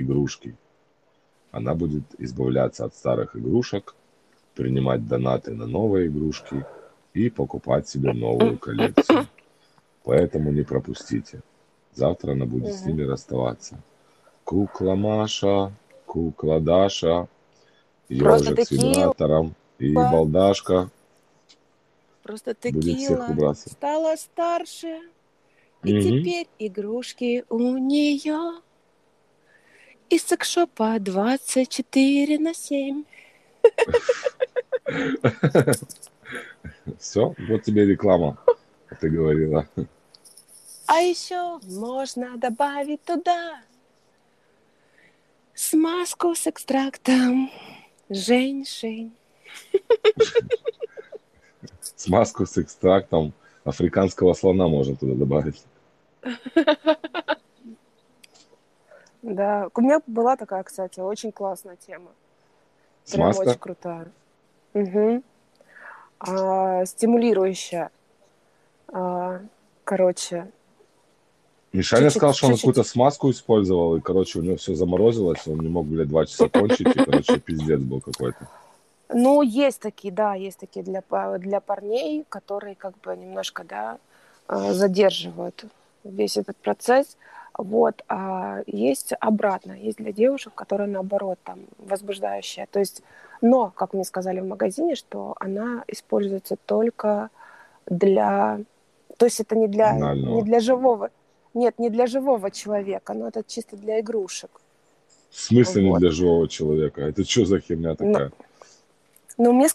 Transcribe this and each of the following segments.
игрушки. Она будет избавляться от старых игрушек, принимать донаты на новые игрушки и покупать себе новую коллекцию. Поэтому не пропустите. Завтра она будет с ними расставаться. Кукла Маша, кукла Даша, ежик с вибратором и балдашка. Просто Текила стала старше, и теперь игрушки у нее. Из секшопа 24/7. Все, вот тебе реклама, ты говорила. А еще можно добавить туда смазку с экстрактом женьшень. Смазку с экстрактом африканского слона можно туда добавить. Да, у меня была такая, кстати, очень классная тема. Прям смазка? Очень крутая. Угу. Стимулирующая. Короче. Мишаня сказал, что он какую-то смазку использовал, и, короче, у него все заморозилось, он не мог, блядь, 2 часа кончить, и, короче, пиздец был какой-то. Ну, есть такие, да, есть такие для парней, которые как бы немножко, да, задерживают весь этот процесс. Вот, а есть обратно, есть для девушек, которые наоборот там возбуждающая. То есть, но, как мне сказали в магазине, что она используется только для, то есть это не для живого, нет, не для живого человека, но это чисто для игрушек. В смысле вот. Не для живого человека? Это что за херня такая? Ну, мне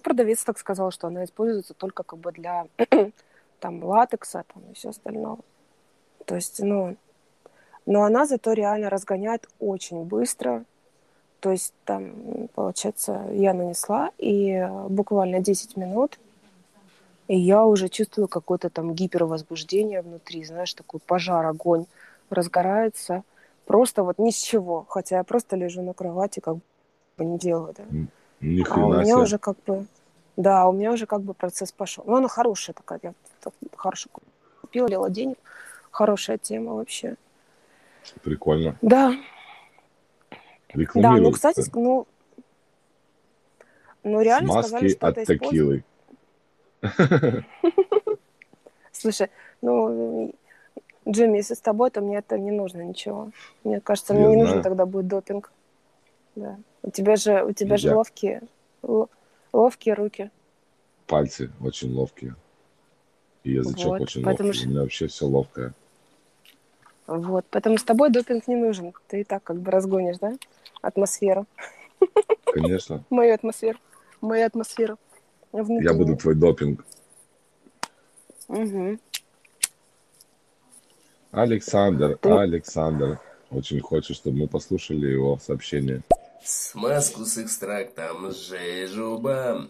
продавец так сказал, что она используется только как бы для там латекса, там и все остального. То есть, ну, но она зато реально разгоняет очень быстро. То есть там, получается, я нанесла, и буквально 10 минут, и я уже чувствую какое-то там гипервозбуждение внутри, знаешь, такой пожар, огонь разгорается. Просто вот ни с чего, хотя я просто лежу на кровати, как бы не делаю, да. Ни хрена себе. А у меня уже как бы, да, у меня уже как бы процесс пошел. Ну, она хорошая такая, я хорошо купила, делала денег. Хорошая тема вообще. Прикольно. Да. Да, ну, кстати, ну реально смазки сказали, что от это Текилы. Слушай, ну, Джим, если с тобой, то мне это не нужно ничего. Мне кажется, мне не нужен тогда будет допинг. Да. У тебя же ловкие руки. Пальцы очень ловкие. И язычок вот, очень ловкий. У меня вообще все ловкое. Вот, поэтому с тобой допинг не нужен. Ты и так как бы разгонишь, да? Атмосферу. Конечно. Мою атмосферу. Внутри. Я буду твой допинг. Угу. Александр. Очень хочет, чтобы мы послушали его сообщение. Смазку с экстрактом Жежубан.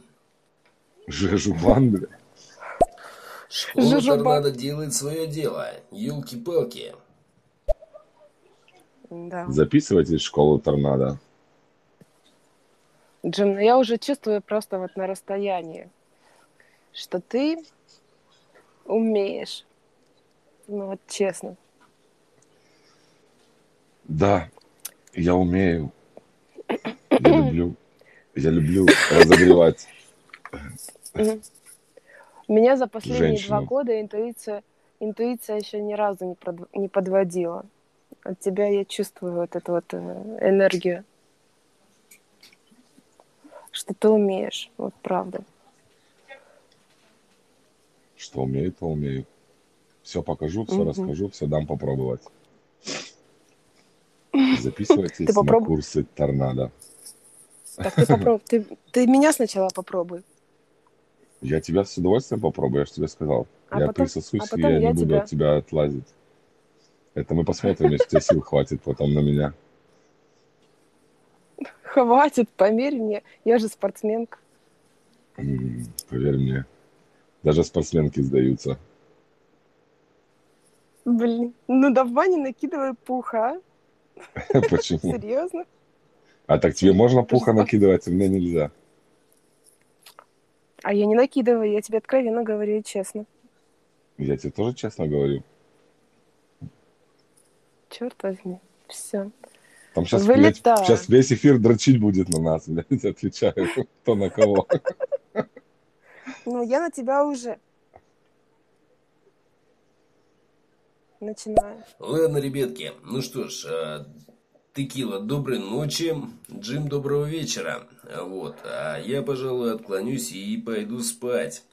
Жежубан, бля. Школа Торнадо делает свое дело. Ёлки-палки. Да. Записывайтесь в школу Торнадо. Джим, я уже чувствую просто вот на расстоянии, что ты умеешь. Ну вот честно. Да, я умею. Я люблю разогревать. Меня за последние 2 года интуиция еще ни разу не подводила. От тебя я чувствую вот эту вот энергию. Что ты умеешь, вот правда. Что умею, то умею. Все покажу, все расскажу, все дам попробовать. Записывайтесь на курсы Торнадо. Так ты попробуй. Ты меня сначала попробуй. Я тебя с удовольствием попробую, я же тебе сказал. Я присосусь, и я не буду от тебя отлазить. Это мы посмотрим, если тебе сил хватит потом на меня. Хватит, поверь мне. Я же спортсменка. Поверь мне. Даже спортсменки сдаются. Блин, ну давай не накидывай пуха. Почему? Серьезно? А так тебе можно пуха накидывать, а мне нельзя. А я не накидываю, я тебе откровенно говорю и честно. Я тебе тоже честно говорю. Черт возьми, все. Там сейчас, блядь, сейчас весь эфир дрочить будет на нас, блядь, отвечаю, кто на кого. Ну, я на тебя уже начинаю. Ладно, ребятки, ну что ж, Текила, доброй ночи, Джим, доброго вечера. Вот, а я, пожалуй, отклонюсь и пойду спать,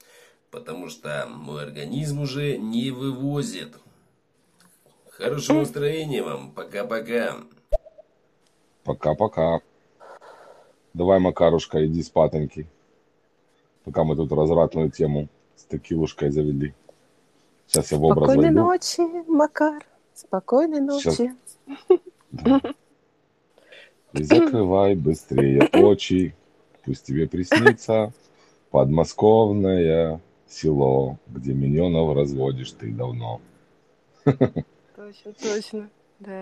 потому что мой организм уже не вывозит. Хорошего настроения вам, пока-пока. Пока-пока. Давай, Макарушка, иди спатоньки, пока мы тут развратную тему с Текилушкой завели. Сейчас я в образ войду. Спокойной ночи, Макар. Спокойной ночи. Да. И закрывай быстрее очи, пусть тебе приснится подмосковное село, где миньонов разводишь ты давно. Точно, точно, да.